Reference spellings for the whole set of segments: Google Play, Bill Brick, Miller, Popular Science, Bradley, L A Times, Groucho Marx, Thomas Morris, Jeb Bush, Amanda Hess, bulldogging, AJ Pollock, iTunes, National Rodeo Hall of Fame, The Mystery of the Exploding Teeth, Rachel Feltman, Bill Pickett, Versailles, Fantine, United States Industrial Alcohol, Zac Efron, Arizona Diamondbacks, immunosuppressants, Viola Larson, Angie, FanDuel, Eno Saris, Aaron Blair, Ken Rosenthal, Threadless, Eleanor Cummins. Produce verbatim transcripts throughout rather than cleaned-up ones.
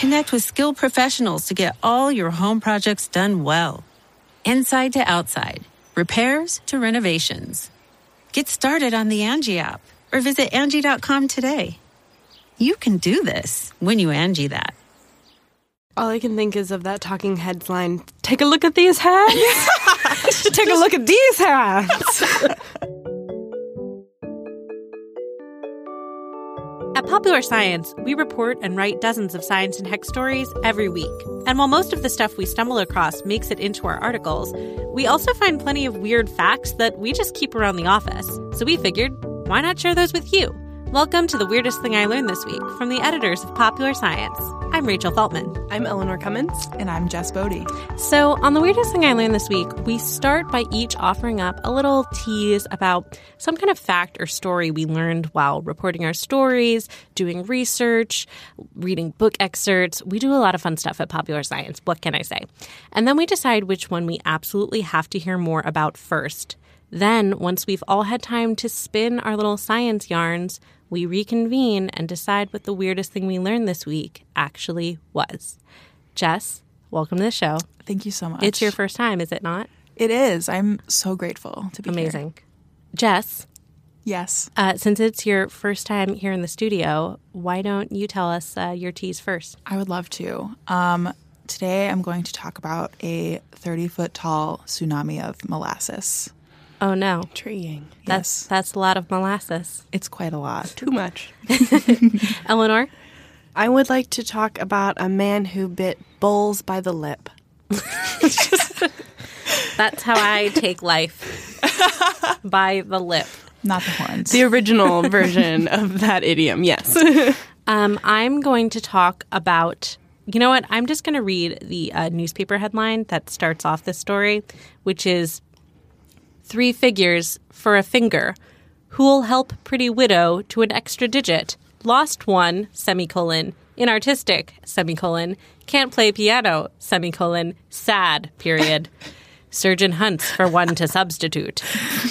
Connect with skilled professionals to get all your home projects done well. Inside to outside, repairs to renovations. Get started on the Angie app or visit Angie dot com today. You can do this when you Angie that. All I can think is of that Talking Heads line, take a look at these hands. Take a look at these hands. At Popular Science, we report and write dozens of science and tech stories every week. And while most of the stuff we stumble across makes it into our articles, we also find plenty of weird facts that we just keep around the office. So we figured, why not share those with you? Welcome to The Weirdest Thing I Learned This Week from the editors of Popular Science. I'm Rachel Feltman. I'm Eleanor Cummins. And I'm Jess Bodie. So on The Weirdest Thing I Learned This Week, we start by each offering up a little tease about some kind of fact or story we learned while reporting our stories, doing research, reading book excerpts. We do a lot of fun stuff at Popular Science, what can I say? And then we decide which one we absolutely have to hear more about first. Then, once we've all had time to spin our little science yarns, we reconvene and decide what the weirdest thing we learned this week actually was. Jess, welcome to the show. Thank you so much. It's your first time, is it not? It is. I'm so grateful to be Amazing. here. Amazing. Jess. Yes. Uh, since it's your first time here in the studio, why don't you tell us uh, your tease first? I would love to. Um, today, I'm going to talk about a thirty-foot-tall tsunami of molasses. Oh, no. Intriguing. That's, yes. That's a lot of molasses. It's quite a lot. Too much. Eleanor? I would like to talk about a man who bit bulls by the lip. Just, that's how I take life. By the lip. Not the horns. The original version of that idiom, yes. um, I'm going to talk about... You know what? I'm just going to read the uh, newspaper headline that starts off this story, which is... Three figures for a finger. Who'll help pretty widow to an extra digit? Lost one, semicolon, inartistic, semicolon, can't play piano, semicolon, sad, period. Surgeon hunts for one to substitute.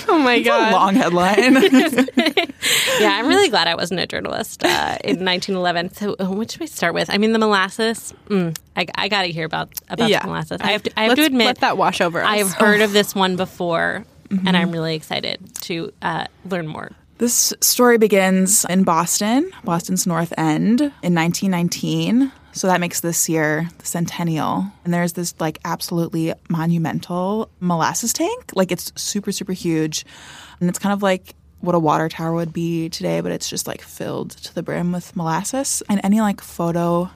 Oh, my That's God. A long headline. Yeah, I'm really glad I wasn't a journalist uh, in nineteen eleven. So uh, what should we start with? I mean, the molasses. Mm, I, I got to hear about, about yeah. the molasses. I have to, I have to admit. Let that wash over us. I've heard oh. of this one before. Mm-hmm. And I'm really excited to uh, learn more. This story begins in Boston, Boston's North End, in nineteen nineteen. So that makes this year the centennial. And there's this, like, absolutely monumental molasses tank. Like, it's super, super huge. And it's kind of like what a water tower would be today, but it's just, like, filled to the brim with molasses. And any, like, photo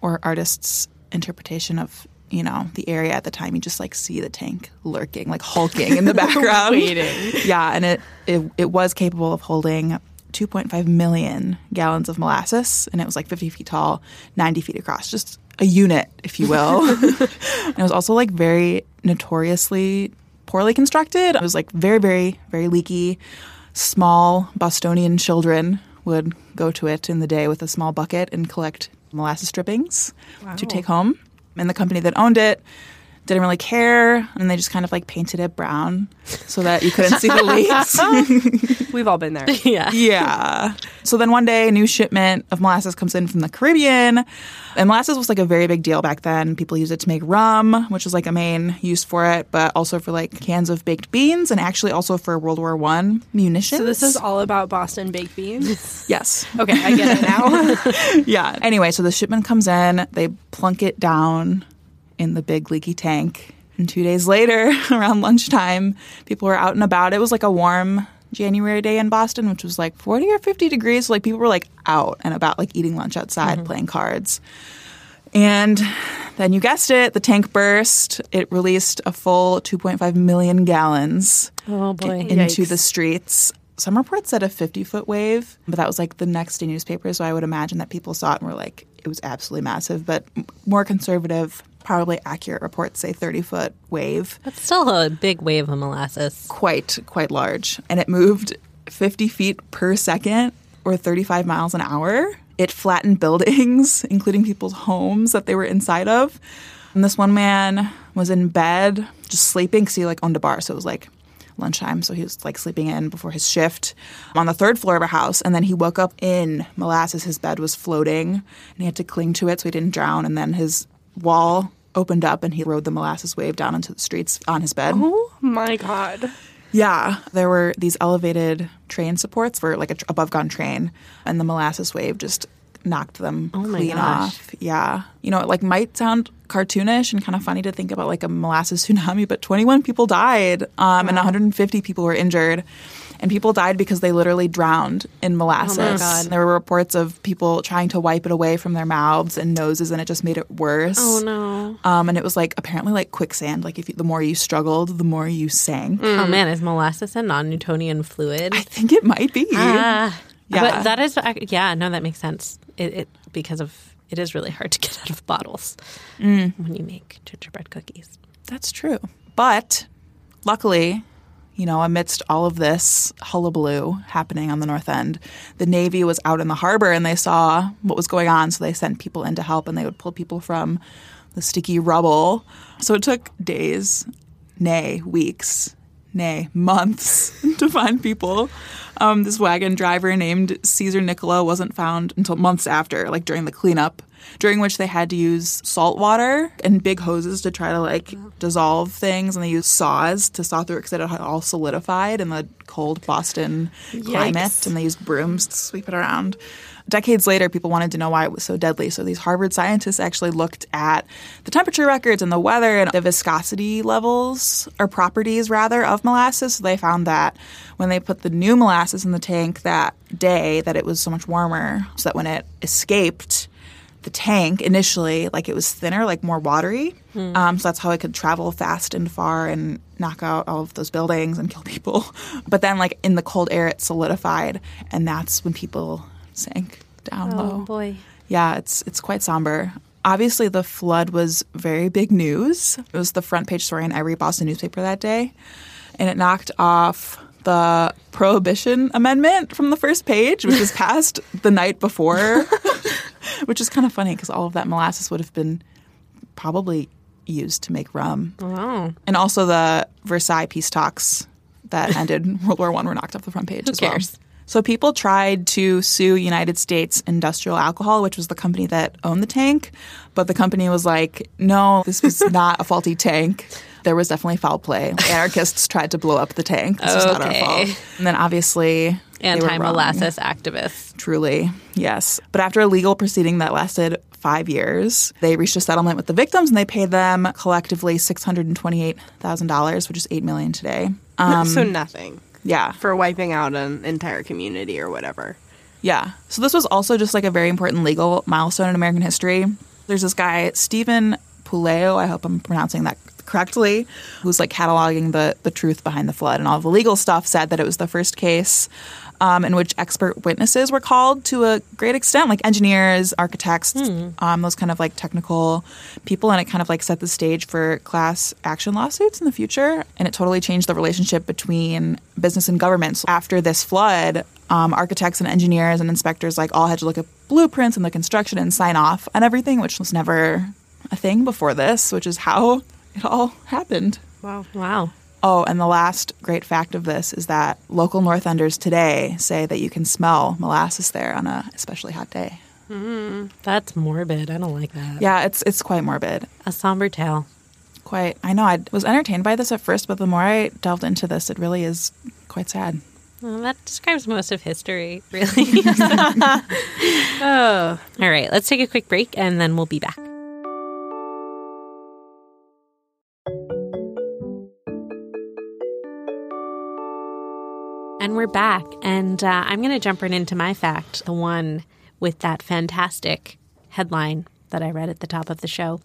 or artist's interpretation of, you know, the area at the time, you just, like, see the tank lurking, like, hulking in the background. Waiting. Yeah, and it, it it was capable of holding two point five million gallons of molasses, and it was, like, fifty feet tall, ninety feet across. Just a unit, if you will. And it was also, like, very notoriously poorly constructed. It was, like, very, very, very leaky. Small Bostonian children would go to it in the day with a small bucket and collect molasses drippings wow. to take home. And the company that owned it didn't really care, and they just kind of like painted it brown so that you couldn't see the leaks. We've all been there. Yeah. Yeah. So then one day, a new shipment of molasses comes in from the Caribbean, and molasses was like a very big deal back then. People used it to make rum, which was like a main use for it, but also for like cans of baked beans, and actually also for World War One munitions. So this is all about Boston baked beans? Yes. Okay, I get it now. Yeah. Anyway, so the shipment comes in, they plunk it down in the big leaky tank. And two days later, around lunchtime, people were out and about. It was like a warm January day in Boston, which was like forty or fifty degrees. So like people were like out and about, like eating lunch outside, mm-hmm. playing cards. And then you guessed it, the tank burst. It released a full two point five million gallons oh boy. in- into the streets. Some reports said a fifty-foot wave, but that was like the next day newspaper. So I would imagine that people saw it and were like, it was absolutely massive. But more conservative, probably accurate reports say thirty-foot wave. That's still a big wave of molasses. Quite, quite large. And it moved fifty feet per second or thirty-five miles an hour. It flattened buildings, including people's homes that they were inside of. And this one man was in bed just sleeping because he like owned a bar. So it was like lunchtime. So he was like sleeping in before his shift on the third floor of a house. And then he woke up in molasses. His bed was floating and he had to cling to it so he didn't drown. And then his wall opened up and he rode the molasses wave down into the streets on his bed. Oh my God. Yeah, there were these elevated train supports for like an tr- above-ground train, and the molasses wave just knocked them oh clean off. Yeah. You know, it like might sound cartoonish and kind of funny to think about like a molasses tsunami, but twenty-one people died um, wow. and one hundred fifty people were injured. And people died because they literally drowned in molasses. Oh my God. There were reports of people trying to wipe it away from their mouths and noses, and it just made it worse. Oh, no. Um, and it was, like, apparently like quicksand. Like, if you, the more you struggled, the more you sank. Mm. Oh, man. Is molasses a non-Newtonian fluid? I think it might be. Uh, yeah. But that is – yeah, no, that makes sense. It, it because of – it is really hard to get out of bottles mm. when you make gingerbread cookies. That's true. But luckily – you know, amidst all of this hullabaloo happening on the North End, the Navy was out in the harbor and they saw what was going on. So they sent people in to help, and they would pull people from the sticky rubble. So it took days, nay, weeks, nay, months to find people. Um, this wagon driver named Caesar Nicola wasn't found until months after, like during the cleanup, during which they had to use salt water and big hoses to try to, like, dissolve things. And they used saws to saw through it because it had all solidified in the cold Boston Yikes. climate. And they used brooms to sweep it around. Decades later, people wanted to know why it was so deadly. So these Harvard scientists actually looked at the temperature records and the weather and the viscosity levels, or properties, rather, of molasses. So they found that when they put the new molasses in the tank that day, that it was so much warmer, so that when it escaped the tank initially, like, it was thinner, like more watery. Mm. Um, so that's how it could travel fast and far and knock out all of those buildings and kill people. But then, like, in the cold air, it solidified, and that's when people sank down oh, low. Oh, boy. Yeah, it's it's quite somber. Obviously, the flood was very big news. It was the front page story in every Boston newspaper that day, and it knocked off the Prohibition Amendment from the first page, which was passed the night before. Which is kind of funny because all of that molasses would have been probably used to make rum. Wow. And also the Versailles peace talks that ended World War One were knocked off the front page Who as cares? well. So people tried to sue United States Industrial Alcohol, which was the company that owned the tank. But the company was like, no, this was not a faulty tank. There was definitely foul play. Anarchists tried to blow up the tank. This okay. was not our fault. And then obviously anti-molasses activists. Truly, yes. But after a legal proceeding that lasted five years, they reached a settlement with the victims, and they paid them collectively six hundred twenty-eight thousand dollars, which is eight million dollars today. Um, so nothing. Yeah. For wiping out an entire community or whatever. Yeah. So this was also just like a very important legal milestone in American history. There's this guy, Stephen Puleo, I hope I'm pronouncing that correctly, who's like cataloging the, the truth behind the flood, and all the legal stuff said that it was the first case um, in which expert witnesses were called to a great extent, like engineers, architects, mm. um, those kind of like technical people, and it kind of like set the stage for class action lawsuits in the future, and it totally changed the relationship between business and government. So after this flood, um, architects and engineers and inspectors like all had to look at blueprints and the construction and sign off on everything, which was never a thing before this, which is how it all happened. Wow. Wow. Oh, and the last great fact of this is that local North Enders today say that you can smell molasses there on a especially hot day. Mm, that's morbid. I don't like that. Yeah, it's it's quite morbid. A somber tale. Quite. I know. I was entertained by this at first, but the more I delved into this, it really is quite sad. Well, that describes most of history, really. Oh. All right, let's take a quick break, and then we'll be back. And we're back, and uh, I'm going to jump right into my fact, the one with that fantastic headline that I read at the top of the show.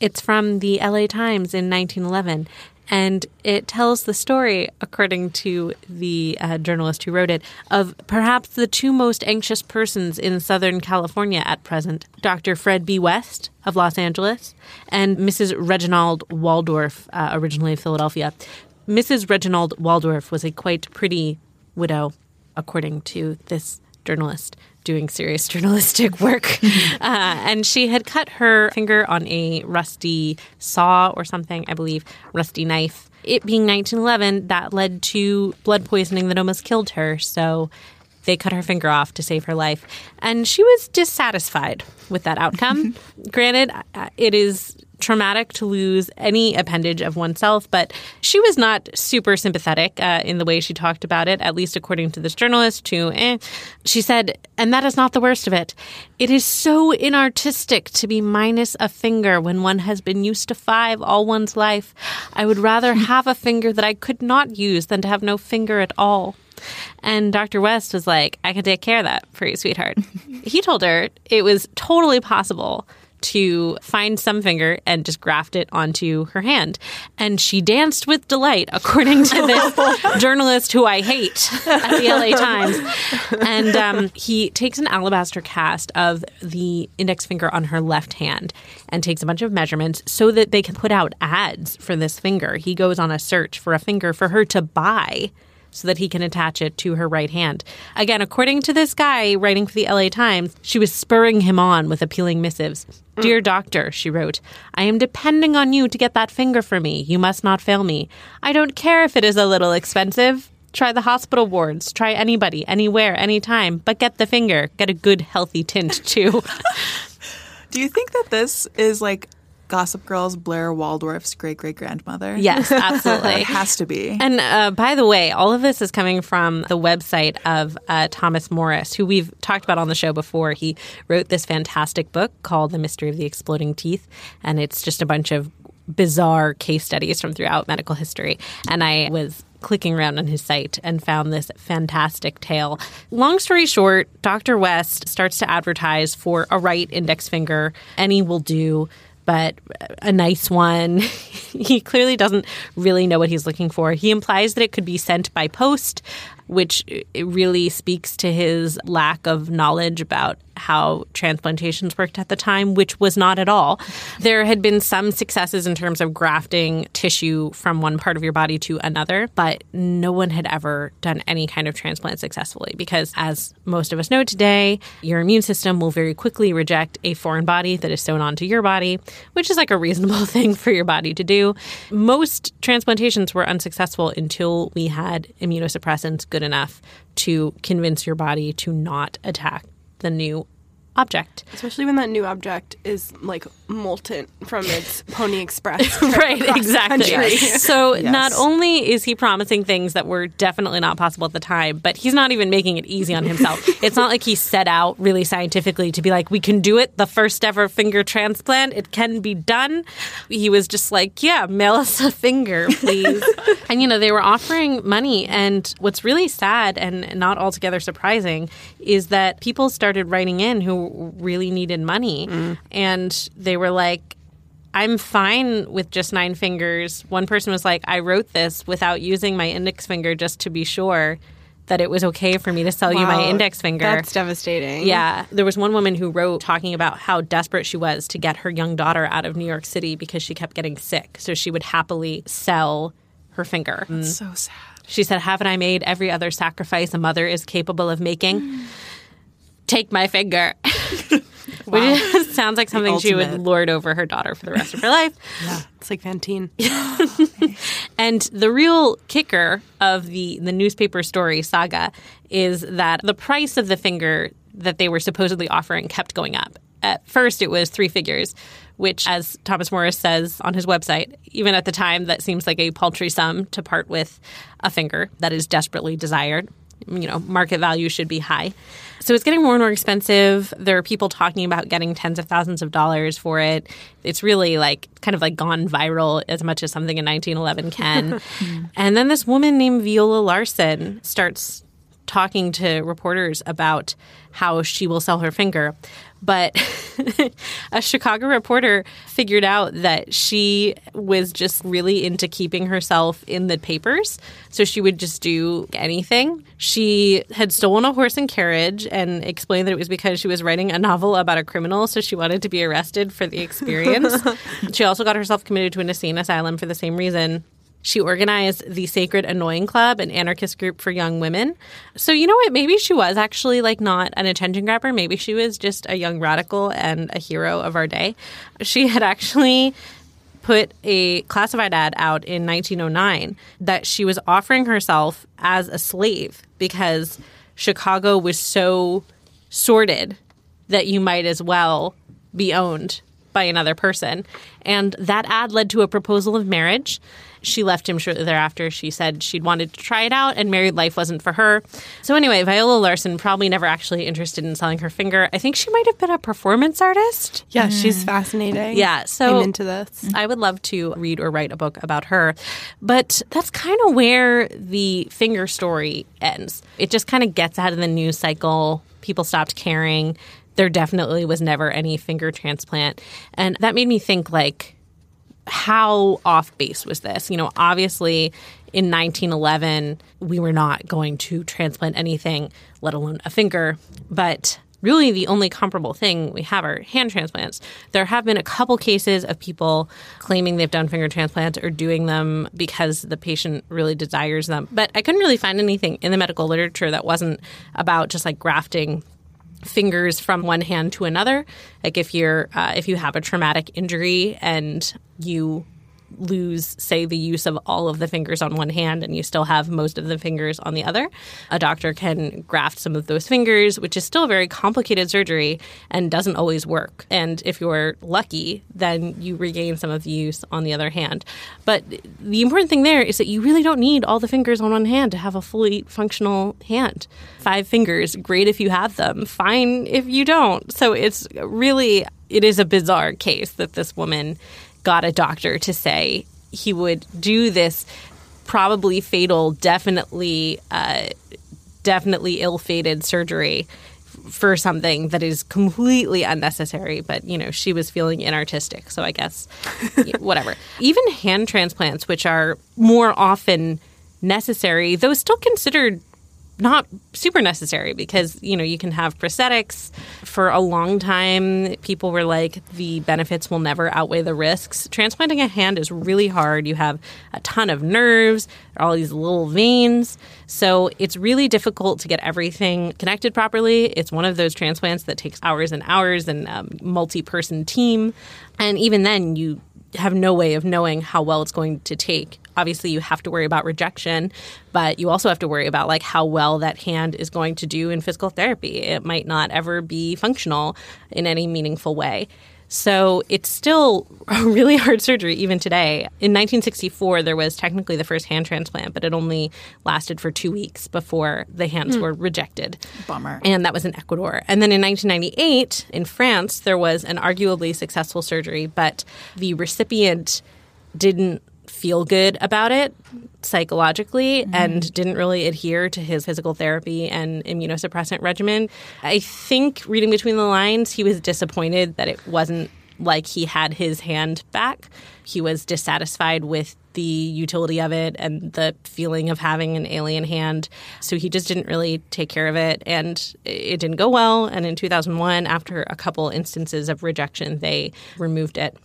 It's from the L A Times in nineteen eleven, and it tells the story, according to the uh, journalist who wrote it, of perhaps the two most anxious persons in Southern California at present, Doctor Fred B. West of Los Angeles and Missus Reginald Waldorf, uh, originally of Philadelphia. Missus Reginald Waldorf was a quite pretty widow, according to this journalist doing serious journalistic work. uh, and she had cut her finger on a rusty saw or something, I believe, rusty knife. It being nineteen eleven, that led to blood poisoning that almost killed her. So they cut her finger off to save her life. And she was dissatisfied with that outcome. Granted, it is traumatic to lose any appendage of oneself, but she was not super sympathetic uh, in the way she talked about it, at least according to this journalist, to eh. She said, and that is not the worst of it. It is so inartistic to be minus a finger when one has been used to five all one's life. I would rather have a finger that I could not use than to have no finger at all. And Doctor West was like, I can take care of that for you, sweetheart. He told her it was totally possible to find some finger and just graft it onto her hand. And she danced with delight, according to this journalist who I hate at the L A Times. And um, he takes an alabaster cast of the index finger on her left hand and takes a bunch of measurements so that they can put out ads for this finger. He goes on a search for a finger for her to buy so that he can attach it to her right hand. Again, according to this guy writing for the L A Times, she was spurring him on with appealing missives. Mm. Dear doctor, she wrote, I am depending on you to get that finger for me. You must not fail me. I don't care if it is a little expensive. Try the hospital wards. Try anybody, anywhere, anytime. But get the finger. Get a good, healthy tint, too. Do you think that this is like Gossip Girl's Blair Waldorf's great-great-grandmother? Yes, absolutely. It has to be. And uh, by the way, all of this is coming from the website of uh, Thomas Morris, who we've talked about on the show before. He wrote this fantastic book called The Mystery of the Exploding Teeth, and it's just a bunch of bizarre case studies from throughout medical history. And I was clicking around on his site and found this fantastic tale. Long story short, Doctor West starts to advertise for a right index finger. Any will do, but a nice one. He clearly doesn't really know what he's looking for. He implies that it could be sent by post, which really speaks to his lack of knowledge about how transplantations worked at the time, which was not at all. There had been some successes in terms of grafting tissue from one part of your body to another, but no one had ever done any kind of transplant successfully because, as most of us know today, your immune system will very quickly reject a foreign body that is sewn onto your body, which is like a reasonable thing for your body to do. Most transplantations were unsuccessful until we had immunosuppressants good enough to convince your body to not attack the new object. Especially when that new object is like molten from its Pony Express. Right, exactly. Yes. So yes. Not only is he promising things that were definitely not possible at the time, but he's not even making it easy on himself. It's not like he set out really scientifically to be like, we can do it, the first ever finger transplant, it can be done. He was just like, yeah, mail us a finger, please. And, you know, they were offering money. And what's really sad and not altogether surprising is that people started writing in who really needed money. Mm. And they were like, I'm fine with just nine fingers. One person was like, I wrote this without using my index finger just to be sure that it was okay for me to sell wow, you my index finger. That's devastating. Yeah. There was one woman who wrote talking about how desperate she was to get her young daughter out of New York City because she kept getting sick. So she would happily sell her finger. That's mm. so sad. She said, haven't I made every other sacrifice a mother is capable of making? Mm. Take my finger. Wow. Which is, sounds like something she would lord over her daughter for the rest of her life. Yeah, it's like Fantine. And the real kicker of the, the newspaper story saga is that the price of the finger that they were supposedly offering kept going up. At first, it was three figures, which, as Thomas Morris says on his website, even at the time, that seems like a paltry sum to part with a finger that is desperately desired. You know, market value should be high. So it's getting more and more expensive. There are people talking about getting tens of thousands of dollars for it. It's really like kind of like gone viral as much as something in nineteen eleven can. And then this woman named Viola Larson starts talking to reporters about how she will sell her finger. But a Chicago reporter figured out that she was just really into keeping herself in the papers. So she would just do anything. She had stolen a horse and carriage and explained that it was because she was writing a novel about a criminal. So she wanted to be arrested for the experience. She also got herself committed to an insane asylum for the same reason. She organized the Sacred Annoying Club, an anarchist group for young women. So you know what? Maybe she was actually like not an attention grabber. Maybe she was just a young radical and a hero of our day. She had actually put a classified ad out in nineteen oh nine that she was offering herself as a slave because Chicago was so sordid that you might as well be owned by another person. And that ad led to a proposal of marriage. She left him shortly thereafter. She said she'd wanted to try it out and married life wasn't for her. So anyway, Viola Larson probably never actually interested in selling her finger. I think she might have been a performance artist. Yeah, mm. she's fascinating. Yeah, so I'm into this. I would love to read or write a book about her. But that's kind of where the finger story ends. It just kind of gets out of the news cycle. People stopped caring. There definitely was never any finger transplant. And that made me think, like, how off base was this? You know, obviously in nineteen eleven, we were not going to transplant anything, let alone a finger. But really the only comparable thing we have are hand transplants. There have been a couple cases of people claiming they've done finger transplants or doing them because the patient really desires them. But I couldn't really find anything in the medical literature that wasn't about just like grafting fingers from one hand to another. Like if you're uh, if you have a traumatic injury and you lose, say, the use of all of the fingers on one hand and you still have most of the fingers on the other, a doctor can graft some of those fingers, which is still very complicated surgery and doesn't always work. And if you're lucky, then you regain some of the use on the other hand. But the important thing there is that you really don't need all the fingers on one hand to have a fully functional hand. Five fingers, great if you have them, fine if you don't. So it's really, it is a bizarre case that this woman got a doctor to say he would do this probably fatal, definitely, uh, definitely ill-fated surgery for something that is completely unnecessary. But, you know, she was feeling inartistic. So I guess whatever. Even hand transplants, which are more often necessary, though still considered not super necessary because, you know, you can have prosthetics. For a long time, people were like, the benefits will never outweigh the risks. Transplanting a hand is really hard. You have a ton of nerves, all these little veins. So it's really difficult to get everything connected properly. It's one of those transplants that takes hours and hours and a multi-person team. And even then, you have no way of knowing how well it's going to take. Obviously, you have to worry about rejection, but you also have to worry about like how well that hand is going to do in physical therapy. It might not ever be functional in any meaningful way. So it's still a really hard surgery even today. In nineteen sixty-four, there was technically the first hand transplant, but it only lasted for two weeks before the hands mm. were rejected. Bummer. And that was in Ecuador. And then in nineteen ninety-eight, in France, there was an arguably successful surgery, but the recipient didn't feel good about it psychologically mm-hmm. and didn't really adhere to his physical therapy and immunosuppressant regimen. I think reading between the lines, he was disappointed that it wasn't like he had his hand back. He was dissatisfied with the utility of it and the feeling of having an alien hand. So he just didn't really take care of it, and it didn't go well. And in two thousand one, after a couple instances of rejection, they removed it.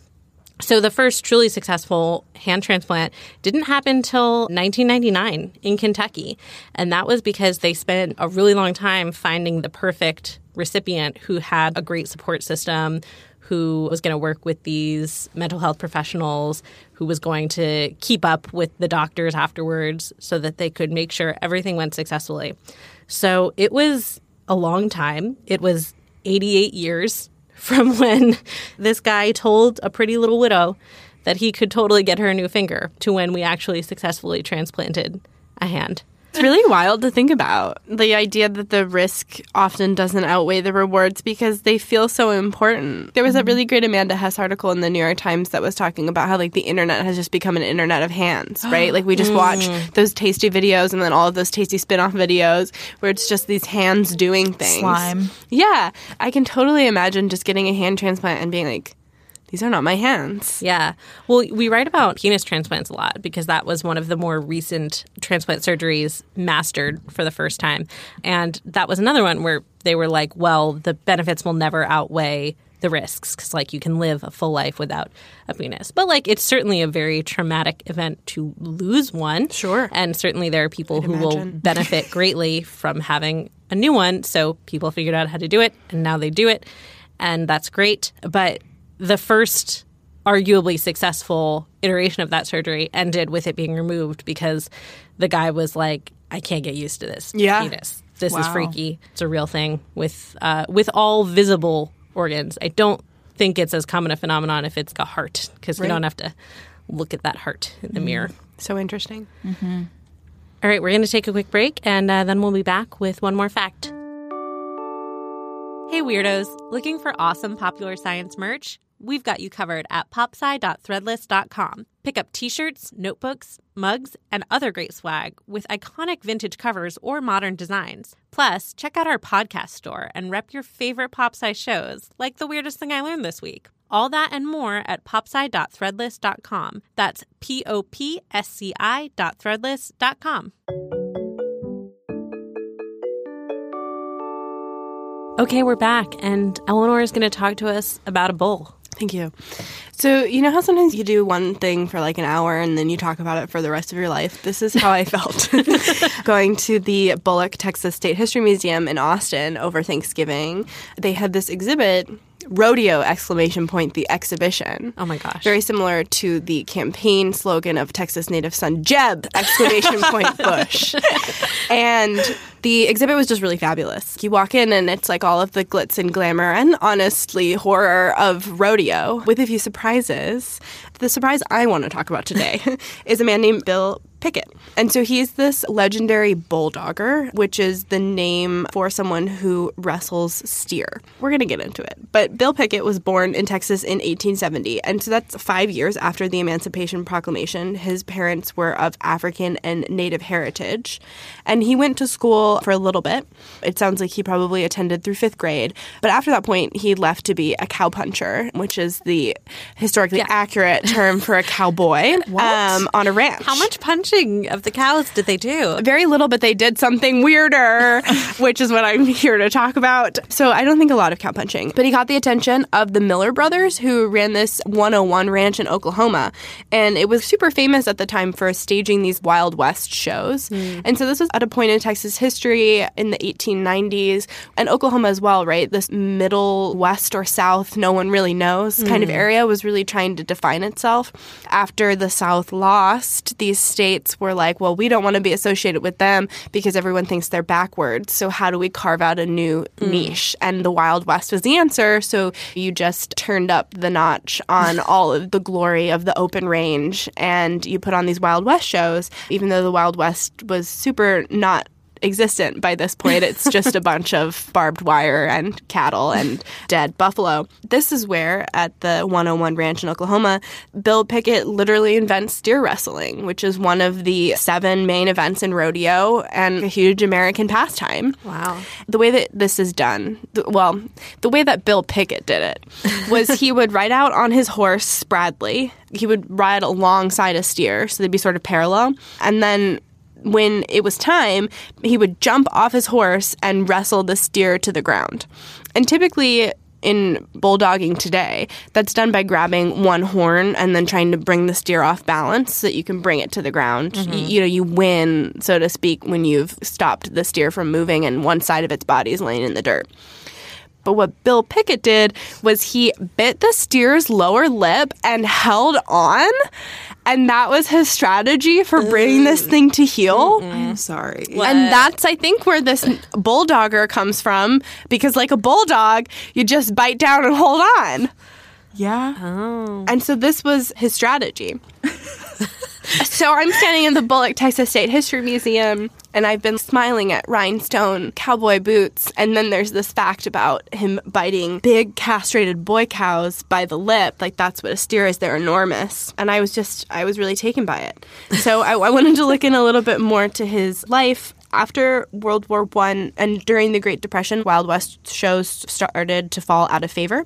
So the first truly successful hand transplant didn't happen until nineteen ninety-nine in Kentucky. And that was because they spent a really long time finding the perfect recipient who had a great support system, who was going to work with these mental health professionals, who was going to keep up with the doctors afterwards so that they could make sure everything went successfully. So it was a long time. It was eighty-eight years from when this guy told a pretty little widow that he could totally get her a new finger to when we actually successfully transplanted a hand. It's really wild to think about, the idea that the risk often doesn't outweigh the rewards because they feel so important. There was mm-hmm. a really great Amanda Hess article in the New York Times that was talking about how, like, the internet has just become an internet of hands, right? Like, we just mm. watch those tasty videos and then all of those tasty spin-off videos where it's just these hands doing things. Slime. Yeah. I can totally imagine just getting a hand transplant and being like, these are not my hands. Yeah. Well, we write about penis transplants a lot because that was one of the more recent transplant surgeries mastered for the first time. And that was another one where they were like, well, the benefits will never outweigh the risks because, like, you can live a full life without a penis. But, like, it's certainly a very traumatic event to lose one. Sure. And certainly there are people I'd who imagine. will benefit greatly from having a new one. So people figured out how to do it, and now they do it. And that's great. But the first arguably successful iteration of that surgery ended with it being removed because the guy was like, I can't get used to this yeah. penis. This wow. is freaky. It's a real thing with uh, with all visible organs. I don't think it's as common a phenomenon if it's a heart because right. we don't have to look at that heart in the mm-hmm. mirror. So interesting. Mm-hmm. All right, we're going to take a quick break, and uh, then we'll be back with one more fact. Hey, weirdos. Looking for awesome Popular Science merch? We've got you covered at popsci dot threadless dot com. Pick up t-shirts, notebooks, mugs, and other great swag with iconic vintage covers or modern designs. Plus, check out our podcast store and rep your favorite PopSci shows, like The Weirdest Thing I Learned This Week. All that and more at popsci dot threadless dot com. That's P O P S C I dot threadless dot com. Okay, we're back, and Eleanor is going to talk to us about a bull. Thank you. So, you know how sometimes you do one thing for like an hour and then you talk about it for the rest of your life? This is how I felt going to the Bullock, Texas State History Museum in Austin over Thanksgiving. They had this exhibit, Rodeo exclamation point, the exhibition. Oh, my gosh. Very similar to the campaign slogan of Texas native son Jeb exclamation point Bush. And the exhibit was just really fabulous. You walk in and it's like all of the glitz and glamour and honestly horror of rodeo with a few surprises. The surprise I want to talk about today is a man named Bill Pickett. And so he's this legendary bulldogger, which is the name for someone who wrestles steer. We're going to get into it. But Bill Pickett was born in Texas in eighteen seventy. And so that's five years after the Emancipation Proclamation. His parents were of African and Native heritage. And he went to school for a little bit. It sounds like he probably attended through fifth grade. But after that point, he left to be a cowpuncher, which is the historically yeah. accurate term for a cowboy um, on a ranch. How much punching of the cows did they do? Very little, but they did something weirder, which is what I'm here to talk about. So I don't think a lot of cow punching. But he got the attention of the Miller brothers, who ran this one oh one Ranch in Oklahoma. And it was super famous at the time for staging these Wild West shows. Mm. And so this was at a point in Texas history in the eighteen nineties, and Oklahoma as well, right? This middle west or south, no one really knows kind mm. of area was really trying to define itself. After the South lost, these states were like, well, we don't want to be associated with them because everyone thinks they're backwards. So how do we carve out a new mm. niche? And the Wild West was the answer. So you just turned up the notch on all of the glory of the open range, and you put on these Wild West shows, even though the Wild West was super not existent by this point. It's just a bunch of barbed wire and cattle and dead buffalo. This is where, at the one oh one Ranch in Oklahoma, Bill Pickett literally invents steer wrestling, which is one of the seven main events in rodeo and a huge American pastime. Wow. The way that this is done, th- well, the way that Bill Pickett did it was he would ride out on his horse, Bradley. He would ride alongside a steer, so they'd be sort of parallel. And then when it was time, he would jump off his horse and wrestle the steer to the ground. And typically, in bulldogging today, that's done by grabbing one horn and then trying to bring the steer off balance so that you can bring it to the ground. Mm-hmm. You, you know, you win, so to speak, when you've stopped the steer from moving and one side of its body is laying in the dirt. But what Bill Pickett did was he bit the steer's lower lip and held on, and that was his strategy for bringing this thing to heel. Mm-mm. I'm sorry. What? And that's, I think, where this bulldogger comes from, because like a bulldog, you just bite down and hold on. Yeah. Oh. And so this was his strategy. So I'm standing in the Bullock, Texas State History Museum, and I've been smiling at rhinestone cowboy boots. And then there's this fact about him biting big castrated boy cows by the lip. Like, that's what a steer is. They're enormous. And I was just, I was really taken by it. So I, I wanted to look in a little bit more to his life. After World War One and during the Great Depression, Wild West shows started to fall out of favor.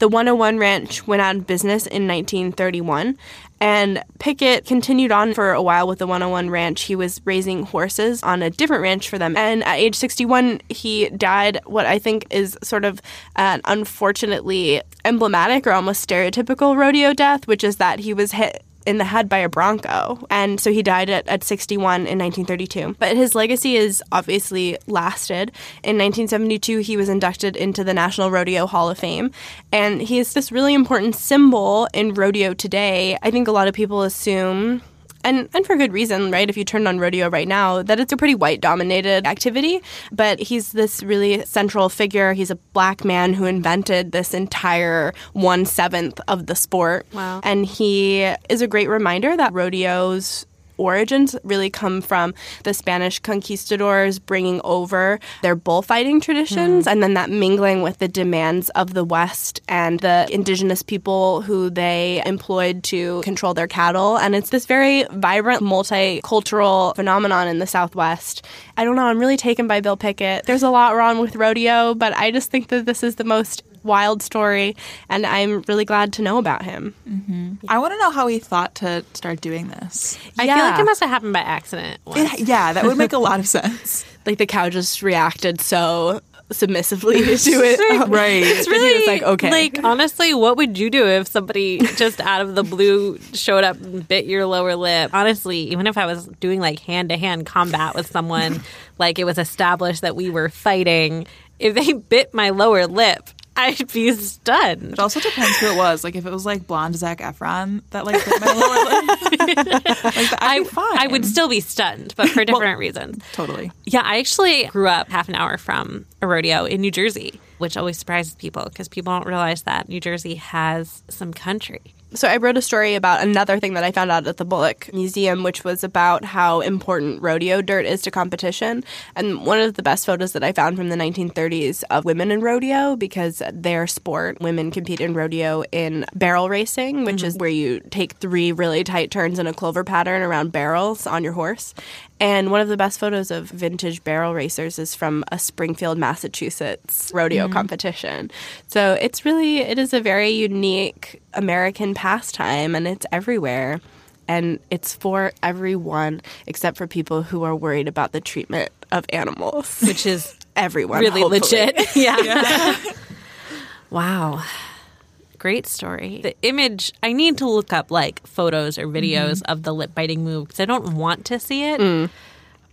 The one oh one Ranch went out of business in nineteen thirty-one, and Pickett continued on for a while with the one oh one Ranch. He was raising horses on a different ranch for them, and at age sixty-one, he died what I think is sort of an unfortunately emblematic or almost stereotypical rodeo death, which is that he was hit in the head by a bronco. And so he died at, at sixty-one in nineteen thirty-two. But his legacy is obviously lasted. In nineteen seventy-two, he was inducted into the National Rodeo Hall of Fame. And he is this really important symbol in rodeo today. I think a lot of people assume, and, and for good reason, right, if you turn on rodeo right now, that it's a pretty white-dominated activity. But he's this really central figure. He's a black man who invented this entire one-seventh of the sport. Wow. And he is a great reminder that rodeo's origins really come from the Spanish conquistadors bringing over their bullfighting traditions, mm. and then that mingling with the demands of the West and the indigenous people who they employed to control their cattle. And it's this very vibrant, multicultural phenomenon in the Southwest. I don't know, I'm really taken by Bill Pickett. There's a lot wrong with rodeo, but I just think that this is the most wild story, and I'm really glad to know about him. Mm-hmm. I want to know how he thought to start doing this. I yeah. feel like it must have happened by accident. It, yeah, that would make a lot of sense. Like, the cow just reacted so submissively to it. Oh, right. It's really, he was like, okay. Like, honestly, what would you do if somebody just out of the blue showed up and bit your lower lip? Honestly, even if I was doing, like, hand-to-hand combat with someone, like, it was established that we were fighting, if they bit my lower lip, I'd be stunned. It also depends who it was. Like, if it was, like, blonde Zac Efron that, like, bit my lower lip, like, I'd be fine. I would still be stunned, but for different well, reasons. Totally. Yeah, I actually grew up half an hour from a rodeo in New Jersey, which always surprises people because people don't realize that New Jersey has some country. So I wrote a story about another thing that I found out at the Bullock Museum, which was about how important rodeo dirt is to competition. And one of the best photos that I found from the nineteen thirties of women in rodeo, because their sport, women compete in rodeo in barrel racing, which mm-hmm. is where you take three really tight turns in a clover pattern around barrels on your horse. And one of the best photos of vintage barrel racers is from a Springfield, Massachusetts rodeo mm-hmm. competition. So it's really, it is a very unique American pastime, and it's everywhere. And it's for everyone except for people who are worried about the treatment of animals. Which is everyone, really, hopefully. Legit. Yeah. yeah. Wow. Great story. The image, I need to look up, like, photos or videos mm-hmm. of the lip biting move because I don't want to see it. Mm.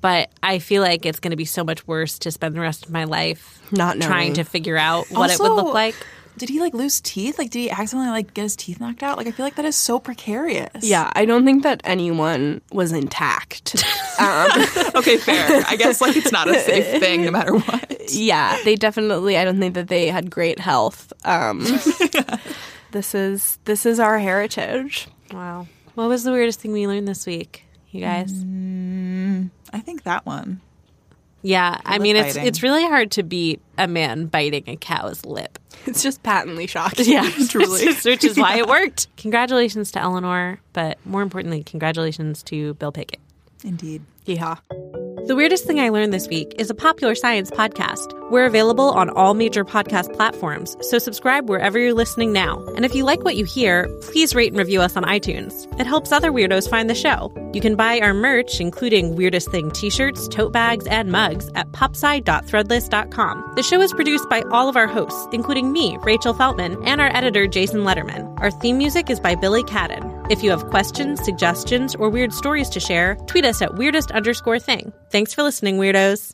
But I feel like it's going to be so much worse to spend the rest of my life not knowing. Trying to figure out what also, it would look like. Did he, like, lose teeth? Like, did he accidentally, like, get his teeth knocked out? Like, I feel like that is so precarious. Yeah, I don't think that anyone was intact. Um, okay, fair. I guess, like, it's not a safe thing no matter what. Yeah, they definitely, I don't think that they had great health. Um, yeah. This is, this is our heritage. Wow. What was the weirdest thing we learned this week, you guys? Mm, I think that one. Yeah, I mean, it's biting. It's really hard to beat a man biting a cow's lip. It's just patently shocking. Yeah, truly. Which is why yeah. it worked. Congratulations to Eleanor, but more importantly, congratulations to Bill Pickett. Indeed. Yeehaw. The Weirdest Thing I Learned This Week is a Popular Science podcast. We're available on all major podcast platforms, so subscribe wherever you're listening now. And if you like what you hear, please rate and review us on iTunes. It helps other weirdos find the show. You can buy our merch, including Weirdest Thing t-shirts, tote bags, and mugs at popsci dot threadless dot com. The show is produced by all of our hosts, including me, Rachel Feltman, and our editor, Jason Lederman. Our theme music is by Billy Cadden. If you have questions, suggestions, or weird stories to share, tweet us at weirdest underscore thing. Thanks for listening, weirdos.